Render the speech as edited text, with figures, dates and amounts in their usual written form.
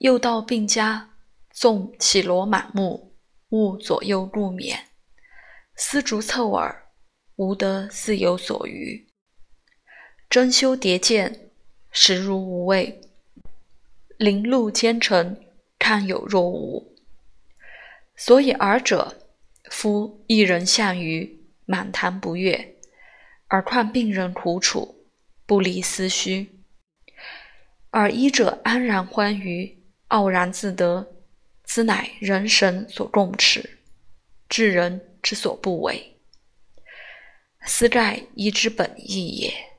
又到病家，纵绮罗满目，勿左右入眠，丝竹凑耳，无得自有所余。针修叠剑，实如无味，林路兼程，看有若无。所以尔者，夫一人下愚，满堂不悦，而况病人苦楚，不离思绪。而医者安然欢愉，傲然自得，此乃人神所共持，治人之所不为，斯盖医之本意也。